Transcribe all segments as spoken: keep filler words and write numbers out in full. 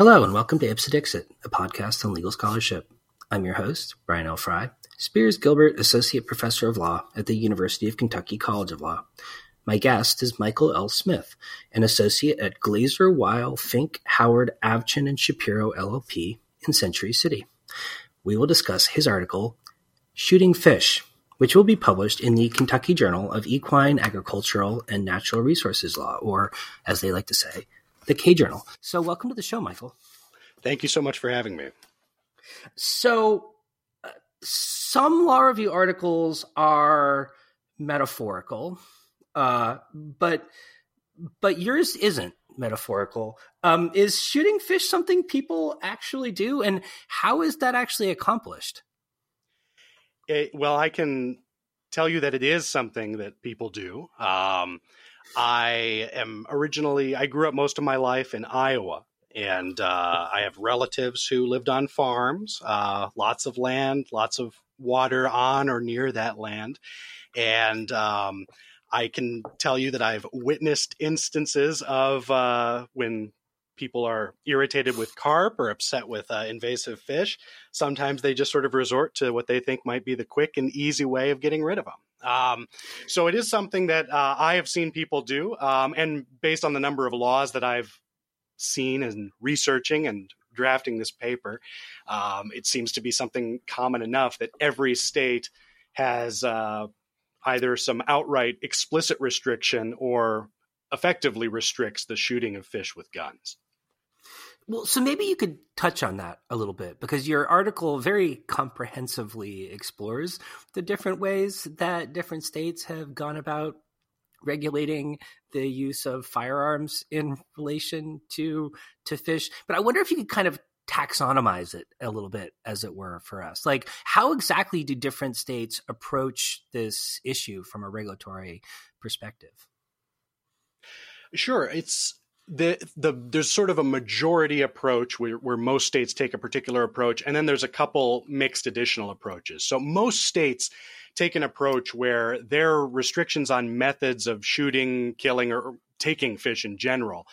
Hello and welcome to Ipsa Dixit, a podcast on legal scholarship. I'm your host, Brian L. Fry, Spears Gilbert Associate Professor of Law at the University of Kentucky College of Law. My guest is Michael L. Smith, an associate at Glazer, Weill, Fink, Howard, Avchin, and Shapiro L L P in Century City. We will discuss his article, Shooting Fish, which will be published in the Kentucky Journal of Equine Agricultural and Natural Resources Law, or as they like to say, the K-Journal. So welcome to the show, Michael. Thank you so much for having me. So uh, some law review articles are metaphorical, uh, but but yours isn't metaphorical. Um, is shooting fish something people actually do? And how is that actually accomplished? It, well, I can tell you that it is something that people do. Um I am originally, I grew up most of my life in Iowa, and uh, I have relatives who lived on farms, uh, lots of land, lots of water on or near that land. And um, I can tell you that I've witnessed instances of uh, when people are irritated with carp or upset with uh, invasive fish. Sometimes they just sort of resort to what they think might be the quick and easy way of getting rid of them. Um, so it is something that uh, I have seen people do. Um, and based on the number of laws that I've seen and researching and drafting this paper, um, it seems to be something common enough that every state has uh, either some outright explicit restriction or effectively restricts the shooting of fish with guns. Well, so maybe you could touch on that a little bit, because your article very comprehensively explores the different ways that different states have gone about regulating the use of firearms in relation to to fish. But I wonder if you could kind of taxonomize it a little bit, as it were, for us. Like, how exactly do different states approach this issue from a regulatory perspective? Sure. It's the the there's sort of a majority approach where, where most states take a particular approach, and then there's a couple mixed additional approaches. So most states take an approach where there are restrictions on methods of shooting, killing, or taking fish in general.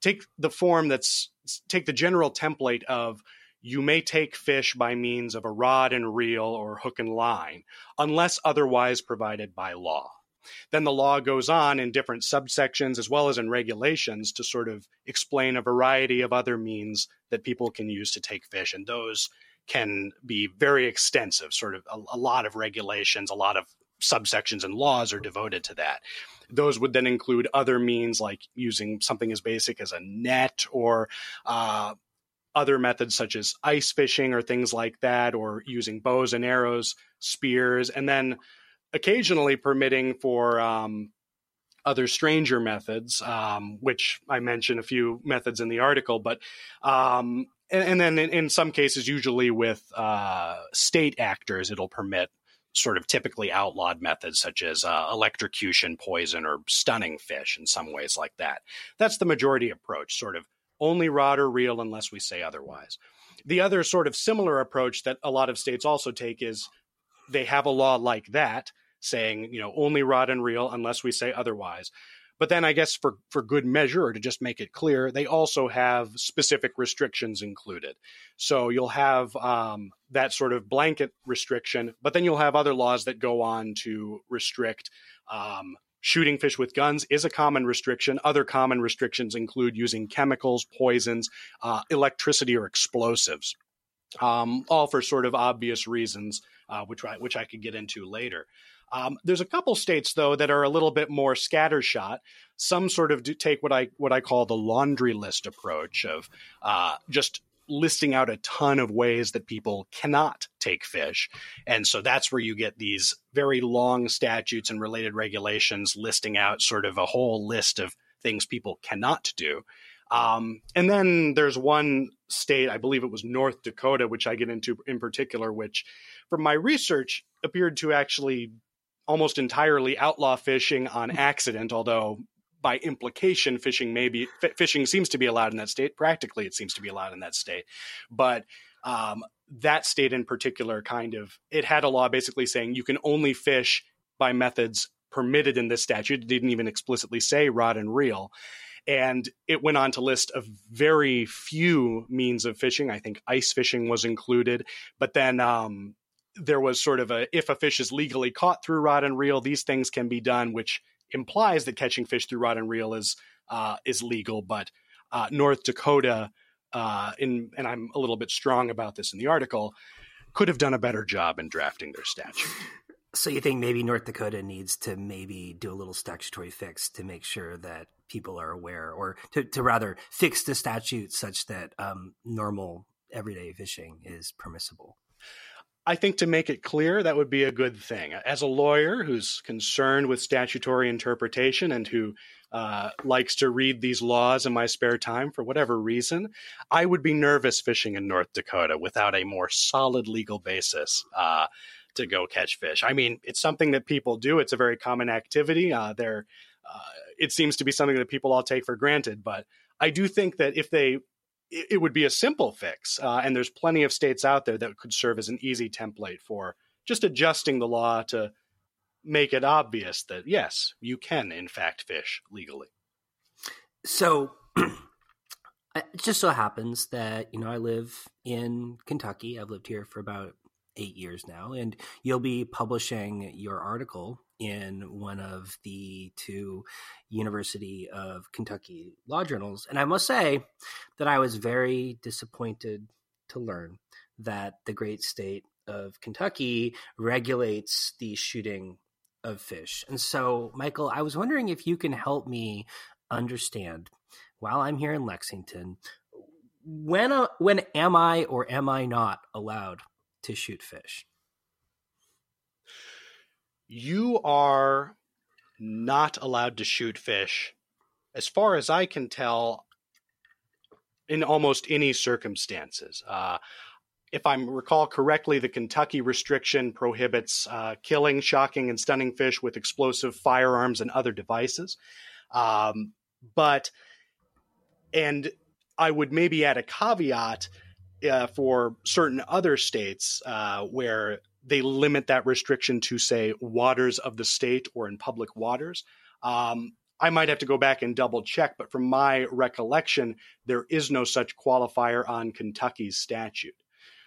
Take the form that's take the general template of you may take fish by means of a rod and reel or hook and line, unless otherwise provided by law. Then the law goes on in different subsections as well as in regulations to sort of explain a variety of other means that people can use to take fish. And those can be very extensive, sort of a, a lot of regulations, a lot of subsections and laws are devoted to that. Those would then include other means like using something as basic as a net or uh, other methods such as ice fishing or things like that, or using bows and arrows, spears, and then occasionally permitting for um, other stranger methods, um, which I mention a few methods in the article, but um, and, and then in, in some cases, usually with uh, state actors, it'll permit sort of typically outlawed methods such as uh, electrocution, poison, or stunning fish in some ways like that. That's the majority approach, sort of only rod or reel unless we say otherwise. The other sort of similar approach that a lot of states also take is they have a law like that, saying, you know, only rod and reel unless we say otherwise. But then I guess for, for good measure, or to just make it clear, they also have specific restrictions included. So you'll have um, that sort of blanket restriction, but then you'll have other laws that go on to restrict. Um, shooting fish with guns is a common restriction. Other common restrictions include using chemicals, poisons, uh, electricity, or explosives, um, all for sort of obvious reasons, Uh, which, I, which I could get into later. Um, there's a couple states, though, that are a little bit more scattershot. Some sort of do take what I what I call the laundry list approach of uh, just listing out a ton of ways that people cannot take fish. And so that's where you get these very long statutes and related regulations listing out sort of a whole list of things people cannot do. Um, and then there's one state, I believe it was North Dakota, which I get into in particular, which from my research appeared to actually almost entirely outlaw fishing on accident, although by implication, fishing maybe f- fishing seems to be allowed in that state. Practically, it seems to be allowed in that state. But um, that state in particular kind of, it had a law basically saying you can only fish by methods permitted in this statute. It didn't even explicitly say rod and reel. And it went on to list a very few means of fishing. I think ice fishing was included, but then um, there was sort of a, if a fish is legally caught through rod and reel, these things can be done, which implies that catching fish through rod and reel is uh, is legal. But uh, North Dakota, uh, in, and I'm a little bit strong about this in the article, could have done a better job in drafting their statute. So you think maybe North Dakota needs to maybe do a little statutory fix to make sure that people are aware, or to, to rather fix the statute such that um, normal everyday fishing is permissible? I think to make it clear, that would be a good thing. As a lawyer who's concerned with statutory interpretation and who uh, likes to read these laws in my spare time for whatever reason, I would be nervous fishing in North Dakota without a more solid legal basis uh, to go catch fish. I mean, it's something that people do. It's a very common activity. Uh, there, uh, it seems to be something that people all take for granted. But I do think that if they, it would be a simple fix. Uh, and there's plenty of states out there that could serve as an easy template for just adjusting the law to make it obvious that, yes, you can, in fact, fish legally. So it just so happens that, you know, I live in Kentucky. I've lived here for about eight years now, and you'll be publishing your article in one of the two University of Kentucky law journals. And I must say that I was very disappointed to learn that the great state of Kentucky regulates the shooting of fish. And so, Michael, I was wondering if you can help me understand, while I'm here in Lexington, when, uh, when am I or am I not allowed to shoot fish? You are not allowed to shoot fish, as far as I can tell, in almost any circumstances. Uh, if I recall correctly, the Kentucky restriction prohibits uh, killing, shocking, and stunning fish with explosive firearms and other devices. Um, but, and I would maybe add a caveat uh, for certain other states uh, where they limit that restriction to, say, waters of the state or in public waters. Um, I might have to go back and double check, but from my recollection, there is no such qualifier on Kentucky's statute.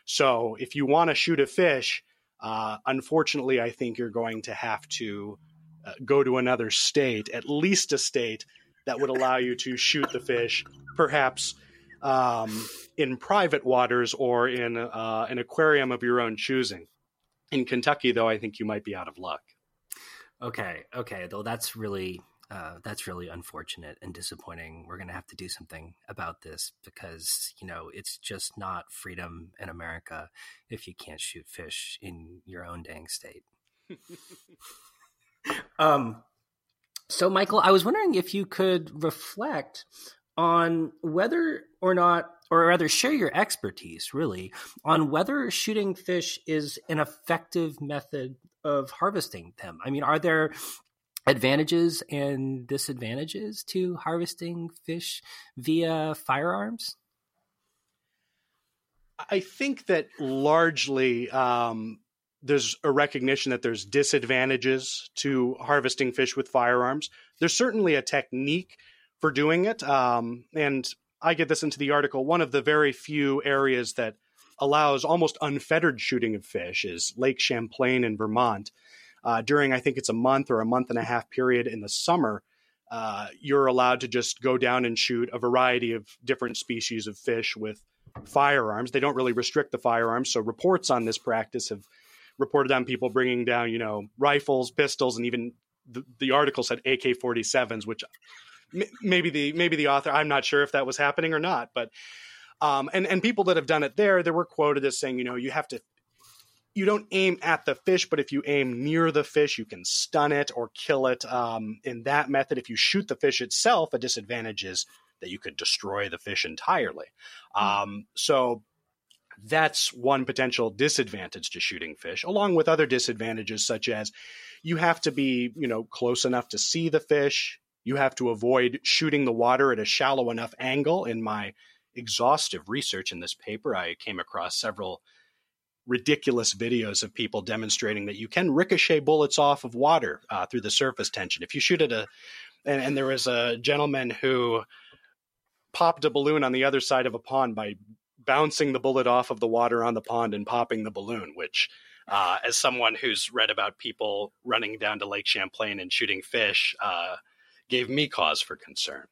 So if you want to shoot a fish, uh, unfortunately, I think you're going to have to uh, go to another state, at least a state that would allow you to shoot the fish, perhaps um, in private waters or in uh, an aquarium of your own choosing. In Kentucky, though, I think you might be out of luck. Okay, okay. Though that's really uh, that's really unfortunate and disappointing. We're going to have to do something about this because, you know, it's just not freedom in America if you can't shoot fish in your own dang state. um. So, Michael, I was wondering if you could reflect on whether or not, or rather share your expertise really on whether shooting fish is an effective method of harvesting them. I mean, are there advantages and disadvantages to harvesting fish via firearms? I think that largely um, there's a recognition that there's disadvantages to harvesting fish with firearms. There's certainly a technique for doing it. Um, and I get this into the article. One of the very few areas that allows almost unfettered shooting of fish is Lake Champlain in Vermont. Uh, during, I think it's a month or a month and a half period in the summer, uh, you're allowed to just go down and shoot a variety of different species of fish with firearms. They don't really restrict the firearms. So reports on this practice have reported on people bringing down, you know, rifles, pistols, and even the, the article said A K forty-sevens, which Maybe the maybe the author, I'm not sure if that was happening or not, but um, and and people that have done it there, they were quoted as saying, you know, you have to, you don't aim at the fish, but if you aim near the fish, you can stun it or kill it. Um, in that method, if you shoot the fish itself, a disadvantage is that you could destroy the fish entirely. Um, so that's one potential disadvantage to shooting fish, along with other disadvantages such as you have to be, you know, close enough to see the fish. You have to avoid shooting the water at a shallow enough angle. In my exhaustive research in this paper, I came across several ridiculous videos of people demonstrating that you can ricochet bullets off of water uh, through the surface tension. If you shoot at a And, and there was a gentleman who popped a balloon on the other side of a pond by bouncing the bullet off of the water on the pond and popping the balloon, which uh, as someone who's read about people running down to Lake Champlain and shooting fish, uh, gave me cause for concern.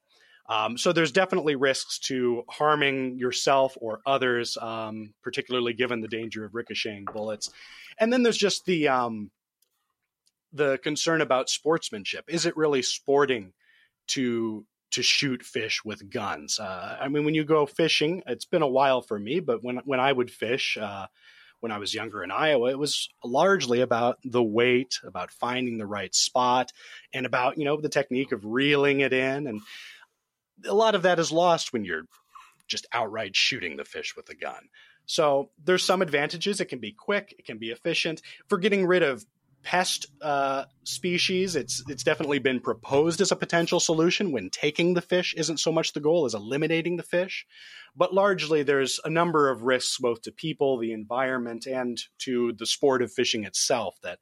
Um, so there's definitely risks to harming yourself or others, um, particularly given the danger of ricocheting bullets. And then there's just the um, the concern about sportsmanship. Is it really sporting to to shoot fish with guns? Uh, I mean, when you go fishing, it's been a while for me, but when when I would fish uh, when I was younger in Iowa, it was largely about the weight, about finding the right spot, and about, you know, the technique of reeling it in. And a lot of that is lost when you're just outright shooting the fish with a gun. So there's some advantages. It can be quick. It can be efficient. For getting rid of pest uh, species, it's it's definitely been proposed as a potential solution when taking the fish isn't so much the goal as eliminating the fish. But largely, there's a number of risks both to people, the environment, and to the sport of fishing itself that,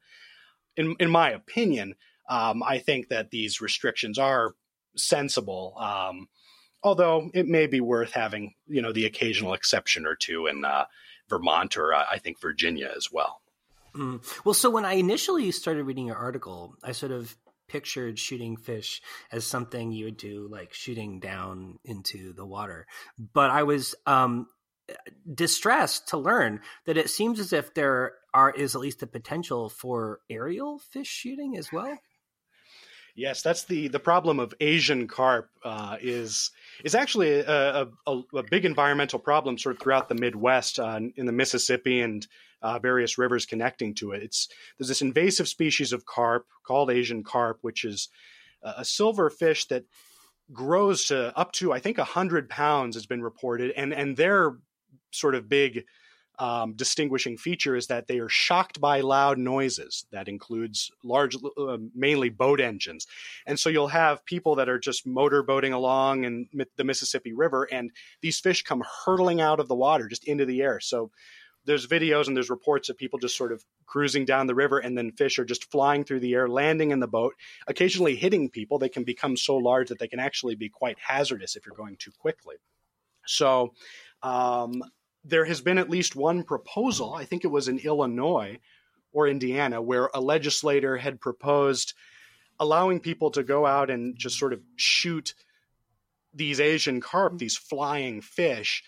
in, in my opinion, um, I think that these restrictions are sensible, um, although it may be worth having, you know, the occasional exception or two in uh, Vermont or uh, I think Virginia as well. Mm. Well, so when I initially started reading your article, I sort of pictured shooting fish as something you would do, like shooting down into the water. But I was um, distressed to learn that it seems as if there are is at least a potential for aerial fish shooting as well. Yes, that's the the problem of Asian carp uh, is is actually a, a, a big environmental problem sort of throughout the Midwest uh, in the Mississippi and uh, various rivers connecting to it. It's there's this invasive species of carp called Asian carp, which is a silver fish that grows to up to, I think, one hundred pounds has been reported. And, and their sort of big Um, distinguishing feature is that they are shocked by loud noises. That includes large, uh, mainly boat engines. And so you'll have people that are just motor boating along in the Mississippi River, and these fish come hurtling out of the water just into the air. So there's videos and there's reports of people just sort of cruising down the river, and then fish are just flying through the air, landing in the boat, occasionally hitting people. They can become so large that they can actually be quite hazardous if you're going too quickly. So, um, there has been at least one proposal, I think it was in Illinois or Indiana, where a legislator had proposed allowing people to go out and just sort of shoot these Asian carp, these flying fish,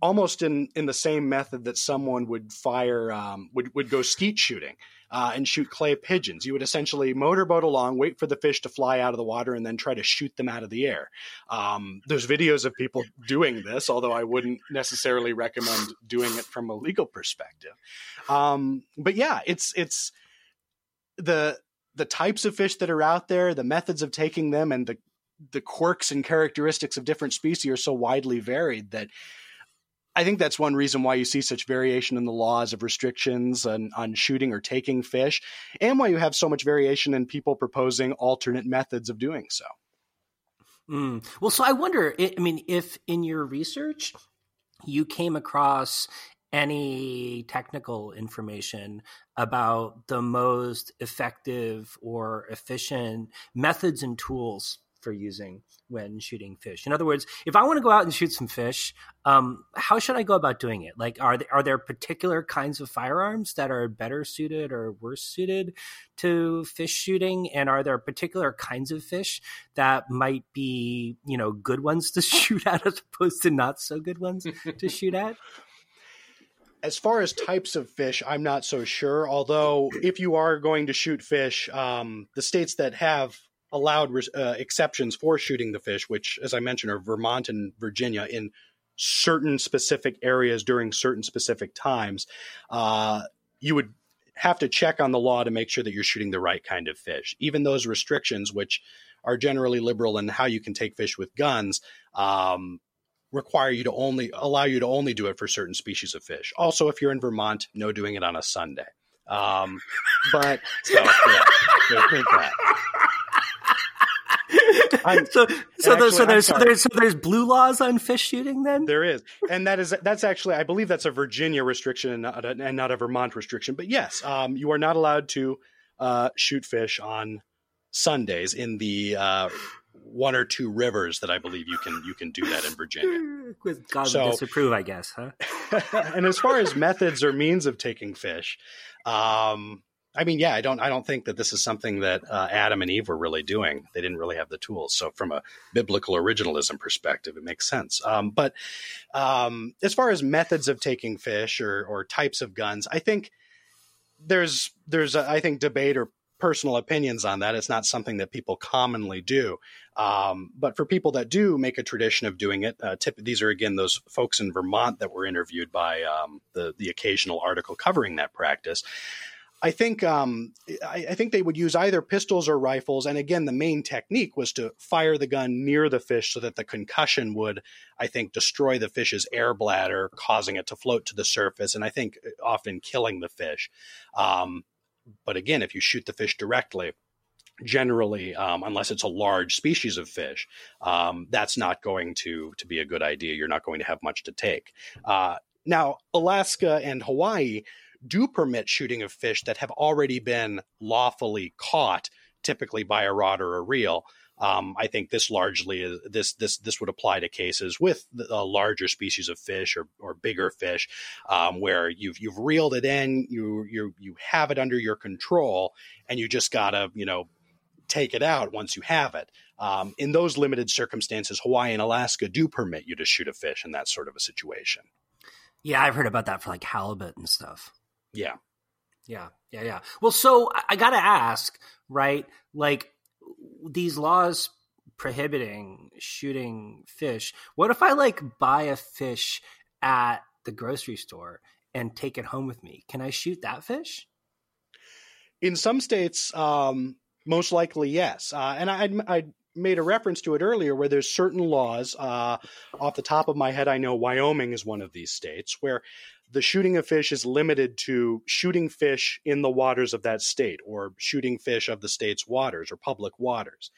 almost in, in the same method that someone would fire, um, would, would go skeet shooting uh, and shoot clay pigeons. You would essentially motorboat along, wait for the fish to fly out of the water, and then try to shoot them out of the air. Um, there's videos of people doing this, although I wouldn't necessarily recommend doing it from a legal perspective. Um, but yeah, it's, it's the, the types of fish that are out there, the methods of taking them, and the, the quirks and characteristics of different species are so widely varied that I think that's one reason why you see such variation in the laws of restrictions on, on shooting or taking fish, and why you have so much variation in people proposing alternate methods of doing so. Mm. Well, so I wonder, I mean, if in your research you came across any technical information about the most effective or efficient methods and tools for using when shooting fish. In other words, if I want to go out and shoot some fish, um, how should I go about doing it? Like, are there, are there particular kinds of firearms that are better suited or worse suited to fish shooting? And are there particular kinds of fish that might be, you know, good ones to shoot at as opposed to not so good ones to shoot at? As far as types of fish, I'm not so sure. Although if you are going to shoot fish, um, the states that have allowed uh, exceptions for shooting the fish, which, as I mentioned, are Vermont and Virginia, in certain specific areas during certain specific times, uh, you would have to check on the law to make sure that you're shooting the right kind of fish. Even those restrictions, which are generally liberal in how you can take fish with guns, um, require you to only allow you to only do it for certain species of fish. Also, if you're in Vermont, no doing it on a Sunday. Um, but so, yeah, think that. I'm, so, so, actually, so, there's, so there's so there's blue laws on fish shooting then? There is. And that is, that's actually, I believe that's a Virginia restriction and not a, and not a Vermont restriction. But yes, um, you are not allowed to uh, shoot fish on Sundays in the uh, one or two rivers that I believe you can you can do that in Virginia. With God so, disapprove, I guess, huh? And as far as methods or means of taking fish, um, I mean, yeah, I don't I don't think that this is something that uh, Adam and Eve were really doing. They didn't really have the tools. So from a biblical originalism perspective, it makes sense. Um, but um, as far as methods of taking fish or or types of guns, I think there's there's a, I think debate or personal opinions on that. It's not something that people commonly do. Um, but for people that do make a tradition of doing it, uh, tip, these are, again, those folks in Vermont that were interviewed by um, the, the occasional article covering that practice. I think um, I, I think they would use either pistols or rifles. And again, the main technique was to fire the gun near the fish so that the concussion would, I think, destroy the fish's air bladder, causing it to float to the surface. And I think often killing the fish. Um, But again, if you shoot the fish directly, generally, um, unless it's a large species of fish, um, that's not going to to be a good idea. You're not going to have much to take. Uh, now, Alaska and Hawaii do permit shooting of fish that have already been lawfully caught, typically by a rod or a reel. Um, I think this largely is this this this would apply to cases with the, the larger species of fish or or bigger fish, um, where you've you've reeled it in, you you you have it under your control, and you just gotta you know take it out once you have it. Um, in those limited circumstances, Hawaii and Alaska do permit you to shoot a fish in that sort of a situation. Yeah, I've heard about that for like halibut and stuff. Yeah, yeah, yeah, yeah. Well, so I gotta ask, right? Like, these laws prohibiting shooting fish. What if I like buy a fish at the grocery store and take it home with me? Can I shoot that fish? In some states, um, most likely, yes. Uh, and I, I made a reference to it earlier where there's certain laws uh, off the top of my head. I know Wyoming is one of these states where the shooting of fish is limited to shooting fish in the waters of that state or shooting fish of the state's waters or public waters.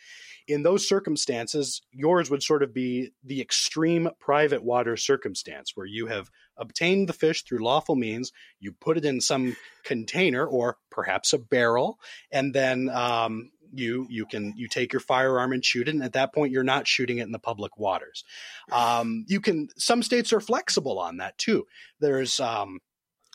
In those circumstances, yours would sort of be the extreme private water circumstance where you have obtained the fish through lawful means, you put it in some container or perhaps a barrel, and then um, you you can you take your firearm and shoot it. And at that point, you're not shooting it in the public waters. Um, you can some states are flexible on that, too. There's um,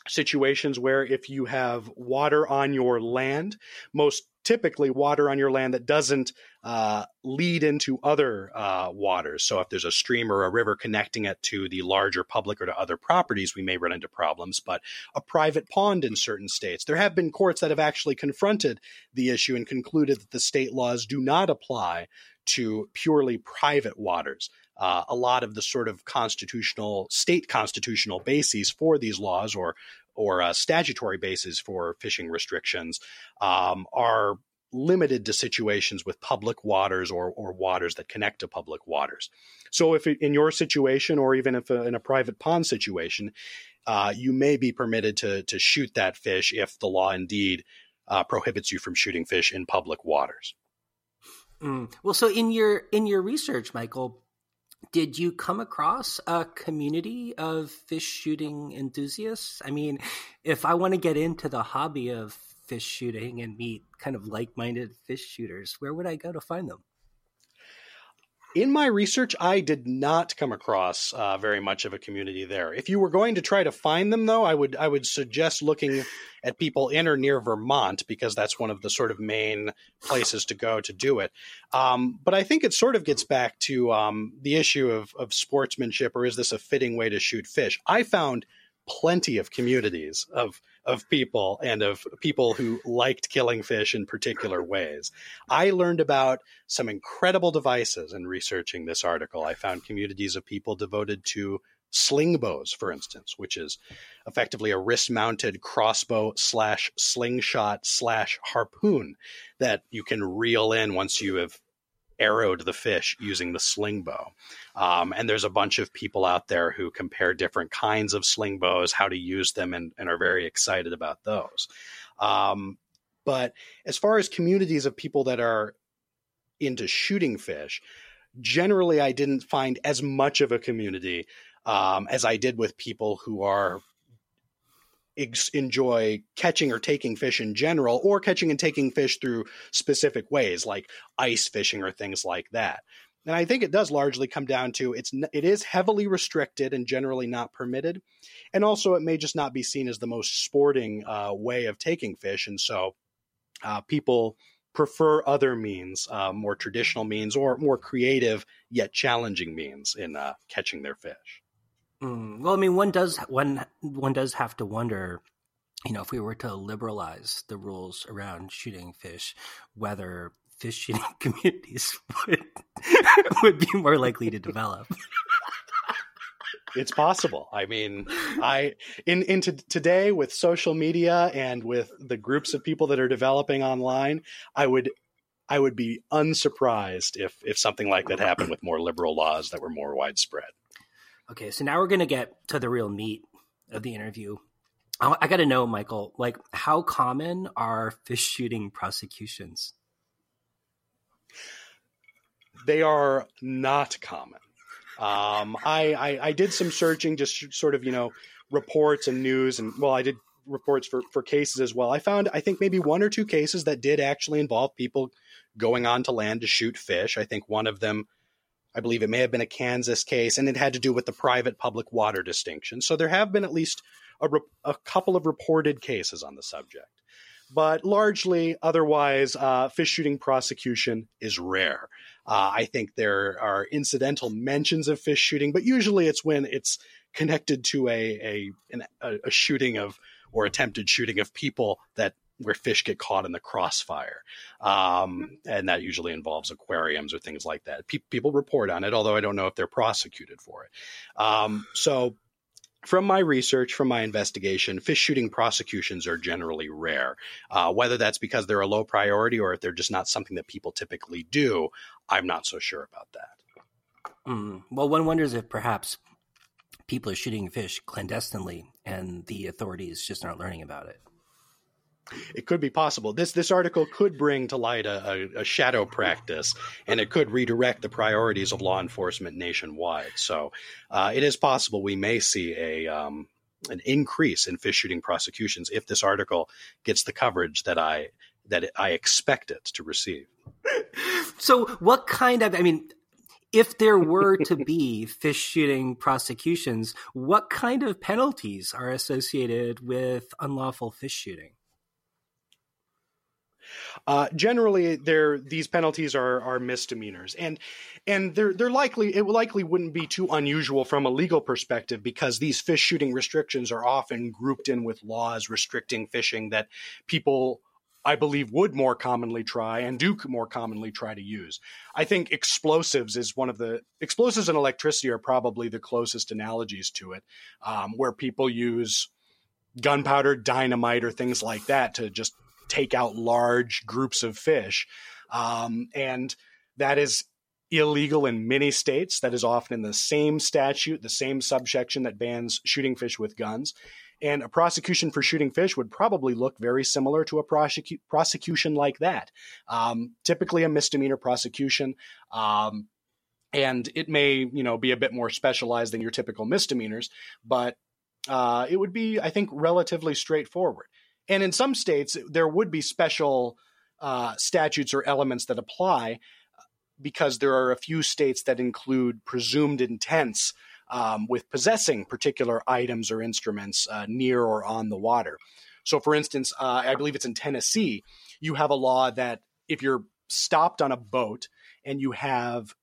situations where if you have water on your land, most typically water on your land that doesn't uh, lead into other uh, waters. So if there's a stream or a river connecting it to the larger public or to other properties, we may run into problems, but a private pond in certain states. There have been courts that have actually confronted the issue and concluded that the state laws do not apply to purely private waters. Uh, a lot of the sort of constitutional, state constitutional bases for these laws or or uh, statutory bases for fishing restrictions um, are limited to situations with public waters or, or waters that connect to public waters. So if in your situation or even if in a private pond situation, uh, you may be permitted to, to shoot that fish if the law indeed uh, prohibits you from shooting fish in public waters. Mm. Well, so in your in your research, Michael, did you come across a community of fish shooting enthusiasts? I mean, if I want to get into the hobby of fish shooting and meet kind of like-minded fish shooters, where would I go to find them? In my research, I did not come across uh, very much of a community there. If you were going to try to find them, though, I would I would suggest looking at people in or near Vermont, because that's one of the sort of main places to go to do it. Um, but I think it sort of gets back to um, the issue of, of sportsmanship, or is this a fitting way to shoot fish? I found plenty of communities of of people and of people who liked killing fish in particular ways. I learned about some incredible devices in researching this article. I found communities of people devoted to sling bows, for instance, which is effectively a wrist-mounted crossbow slash slingshot slash harpoon that you can reel in once you have arrowed the fish using the sling bow. Um, and there's a bunch of people out there who compare different kinds of sling bows, how to use them, and, and are very excited about those. Um, but as far as communities of people that are into shooting fish, generally I didn't find as much of a community um, as I did with people who are ex- enjoy catching or taking fish in general, or catching and taking fish through specific ways like ice fishing or things like that. And I think it does largely come down to it's it is heavily restricted and generally not permitted. And also it may just not be seen as the most sporting uh, way of taking fish. And so uh, people prefer other means, uh, more traditional means or more creative yet challenging means in uh, catching their fish. Mm, well, I mean, one does one one does have to wonder, you know, if we were to liberalize the rules around shooting fish, whether fish shooting communities would would be more likely to develop. It's possible. I mean, I in into today with social media and with the groups of people that are developing online, I would I would be unsurprised if if something like that happened with more liberal laws that were more widespread. Okay, so now we're going to get to the real meat of the interview. I, I got to know, Michael, like how common are fish shooting prosecutions? They are not common. Um, I, I, I did some searching, just sort of, you know, reports and news. And well, I did reports for, for cases as well. I found, I think maybe one or two cases that did actually involve people going onto land to shoot fish. I think one of them, I believe it may have been a Kansas case, and it had to do with the private public water distinction. So there have been at least a, re- a couple of reported cases on the subject. But largely, otherwise, uh, fish shooting prosecution is rare. Uh, I think there are incidental mentions of fish shooting, but usually it's when it's connected to a a, an, a shooting of or attempted shooting of people that where fish get caught in the crossfire. Um, and that usually involves aquariums or things like that. Pe- people report on it, although I don't know if they're prosecuted for it. Um, so... From my research, from my investigation, fish shooting prosecutions are generally rare. Uh, whether that's because they're a low priority or if they're just not something that people typically do, I'm not so sure about that. Mm. Well, one wonders if perhaps people are shooting fish clandestinely and the authorities just aren't learning about it. It could be possible. This this article could bring to light a, a, a shadow practice, and it could redirect the priorities of law enforcement nationwide. So uh, it is possible we may see a um, an increase in fish shooting prosecutions if this article gets the coverage that I that I expect it to receive. So what kind of, I mean, if there were to be fish shooting prosecutions, what kind of penalties are associated with unlawful fish shooting? Uh, generally, there these penalties are are misdemeanors, and and they're they're likely it likely wouldn't be too unusual from a legal perspective because these fish shooting restrictions are often grouped in with laws restricting fishing that people, I believe, would more commonly try and do more commonly try to use. I think explosives is one of the explosives and electricity are probably the closest analogies to it, um, where people use gunpowder, dynamite, or things like that to just take out large groups of fish. Um, and that is illegal in many states. That is often in the same statute, the same subsection that bans shooting fish with guns. And a prosecution for shooting fish would probably look very similar to a prosecu- prosecution like that. Um, typically a misdemeanor prosecution. Um, and it may, you know, be a bit more specialized than your typical misdemeanors, but uh, it would be, I think, relatively straightforward. And in some states, there would be special uh, statutes or elements that apply because there are a few states that include presumed intents um, with possessing particular items or instruments uh, near or on the water. So, for instance, uh, I believe it's in Tennessee, you have a law that if you're stopped on a boat and you have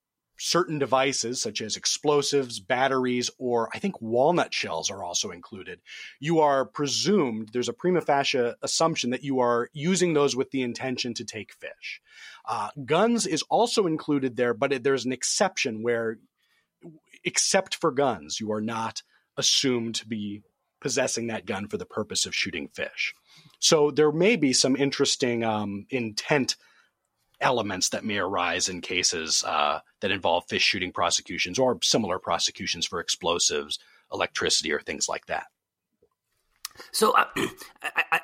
certain devices such as explosives, batteries, or I think walnut shells are also included. You are presumed, there's a prima facie assumption that you are using those with the intention to take fish. Uh, guns is also included there, but it, there's an exception where, except for guns, you are not assumed to be possessing that gun for the purpose of shooting fish. So there may be some interesting um, intent elements that may arise in cases uh, that involve fish shooting prosecutions or similar prosecutions for explosives, electricity, or things like that. So uh, I, I,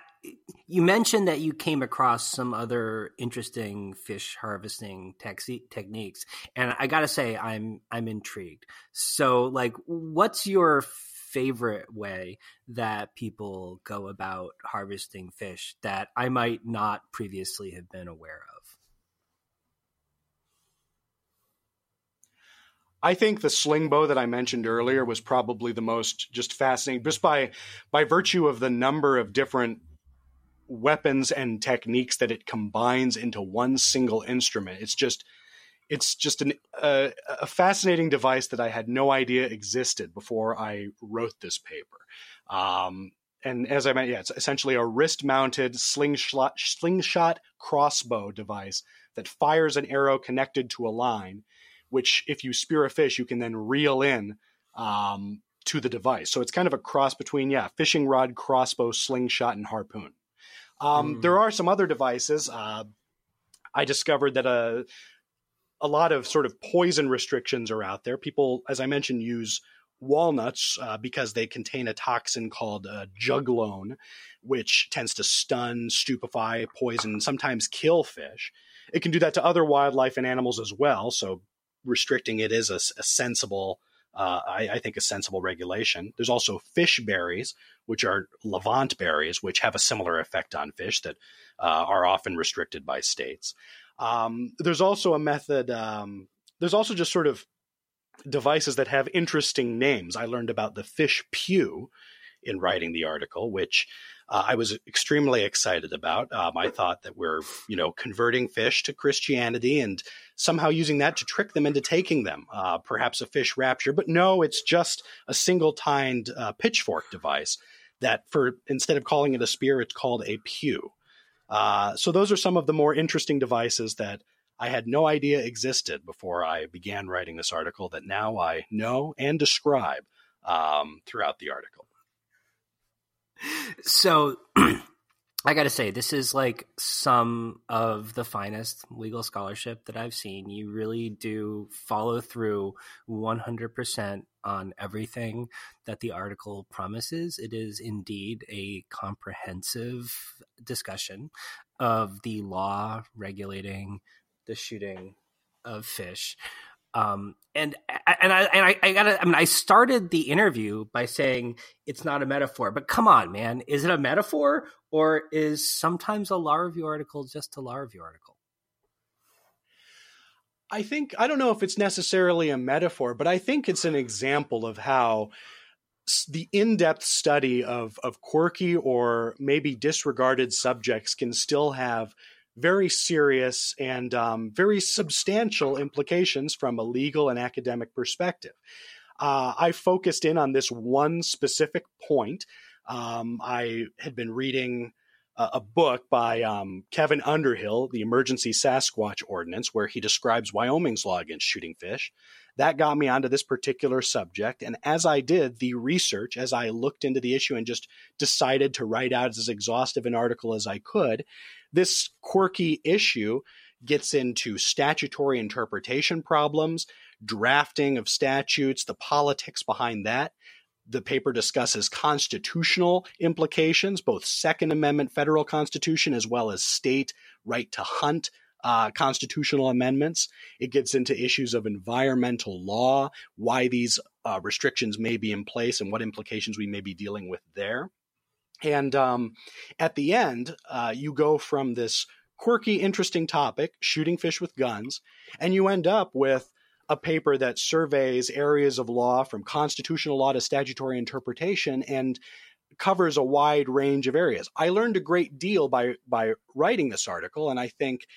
you mentioned that you came across some other interesting fish harvesting te- techniques, and I got to say I'm I'm intrigued. So, like, what's your favorite way that people go about harvesting fish that I might not previously have been aware of? I think the sling bow that I mentioned earlier was probably the most just fascinating, just by by virtue of the number of different weapons and techniques that it combines into one single instrument. It's just it's just an, uh, a fascinating device that I had no idea existed before I wrote this paper. Um, and as I meant, yeah, it's essentially a wrist-mounted slingshot, slingshot crossbow device that fires an arrow connected to a line, which if you spear a fish, you can then reel in um, to the device. So it's kind of a cross between, yeah, fishing rod, crossbow, slingshot, and harpoon. Um, mm. There are some other devices. Uh, I discovered that a, a lot of sort of poison restrictions are out there. People, as I mentioned, use walnuts uh, because they contain a toxin called uh, juglone, which tends to stun, stupefy, poison, and sometimes kill fish. It can do that to other wildlife and animals as well, so restricting it is a, a sensible, uh, I, I think, a sensible regulation. There's also fish berries, which are Levant berries, which have a similar effect on fish that uh, are often restricted by states. Um, there's also a method. Um, there's also just sort of devices that have interesting names. I learned about the fish pew in writing the article, which uh, I was extremely excited about. Um, I thought that we're, you know, converting fish to Christianity and somehow using that to trick them into taking them, uh, perhaps a fish rapture. But no, it's just a single-tined uh, pitchfork device that, for instead of calling it a spear, it's called a pew. Uh, so those are some of the more interesting devices that I had no idea existed before I began writing this article that now I know and describe um, throughout the article. So I got to say, this is like some of the finest legal scholarship that I've seen. You really do follow through one hundred percent on everything that the article promises. It is indeed a comprehensive discussion of the law regulating the shooting of fish. Um, and, and I, and I, I gotta, I mean, I started the interview by saying it's not a metaphor, but come on, man, is it a metaphor, or is sometimes a law review article just a law review article? I think, I don't know if it's necessarily a metaphor, but I think it's an example of how the in-depth study of, of quirky or maybe disregarded subjects can still have very serious and um, very substantial implications from a legal and academic perspective. Uh, I focused in on this one specific point. Um, I had been reading a, a book by um, Kevin Underhill, The Emergency Sasquatch Ordinance, where he describes Wyoming's law against shooting fish. That got me onto this particular subject. And as I did the research, as I looked into the issue and just decided to write out as exhaustive an article as I could, this quirky issue gets into statutory interpretation problems, drafting of statutes, the politics behind that. The paper discusses constitutional implications, both Second Amendment federal constitution as well as state right to hunt uh, constitutional amendments. It gets into issues of environmental law, why these uh, restrictions may be in place and what implications we may be dealing with there. And um, at the end, uh, you go from this quirky, interesting topic, shooting fish with guns, and you end up with a paper that surveys areas of law from constitutional law to statutory interpretation and covers a wide range of areas. I learned a great deal by by writing this article, and I think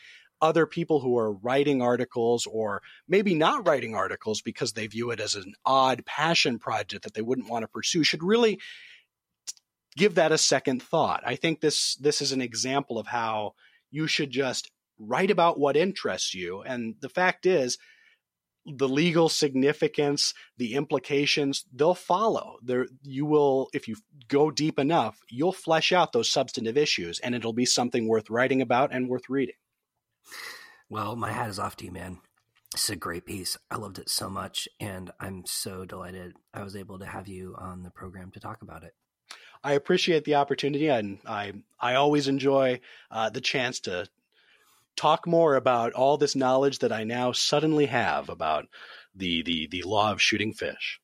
other people who are writing articles or maybe not writing articles because they view it as an odd passion project that they wouldn't want to pursue should really give that a second thought. I think this this is an example of how you should just write about what interests you. And the fact is, the legal significance, the implications, they'll follow. There, you will, if you go deep enough, you'll flesh out those substantive issues, and it'll be something worth writing about and worth reading. Well, my hat is off to you, man. It's a great piece. I loved it so much, and I'm so delighted I was able to have you on the program to talk about it. I appreciate the opportunity, and I I always enjoy uh, the chance to talk more about all this knowledge that I now suddenly have about the the, the law of shooting fish.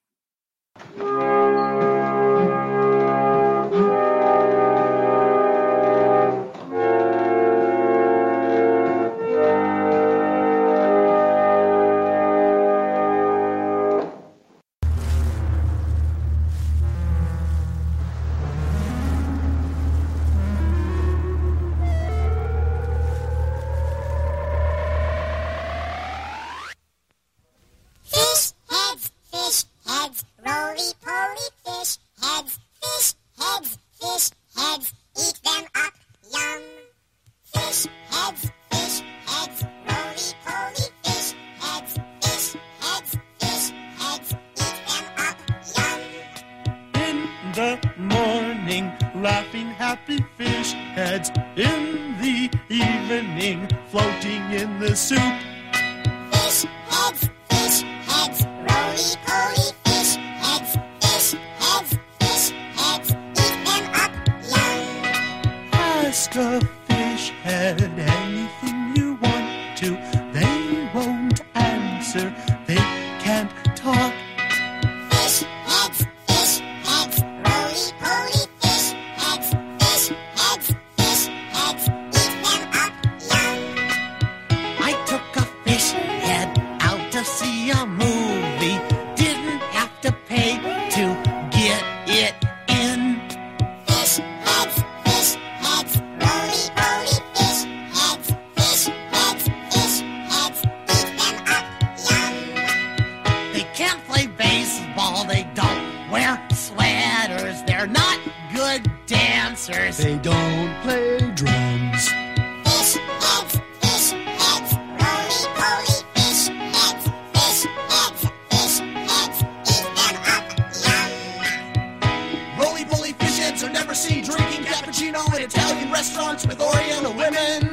morning, laughing happy fish heads. In the evening, floating in the soup. Fish heads, fish heads, roly-poly fish heads, fish heads, fish heads, eat them up, yum. Ask a fish head anything you want to, they won't answer, they can't talk. They don't play drums. Fish heads, fish heads, roly-poly fish heads, fish heads, fish heads, eat them up, yum. Roly-poly fish heads are never seen drinking cappuccino in Italian restaurants with Oriental women.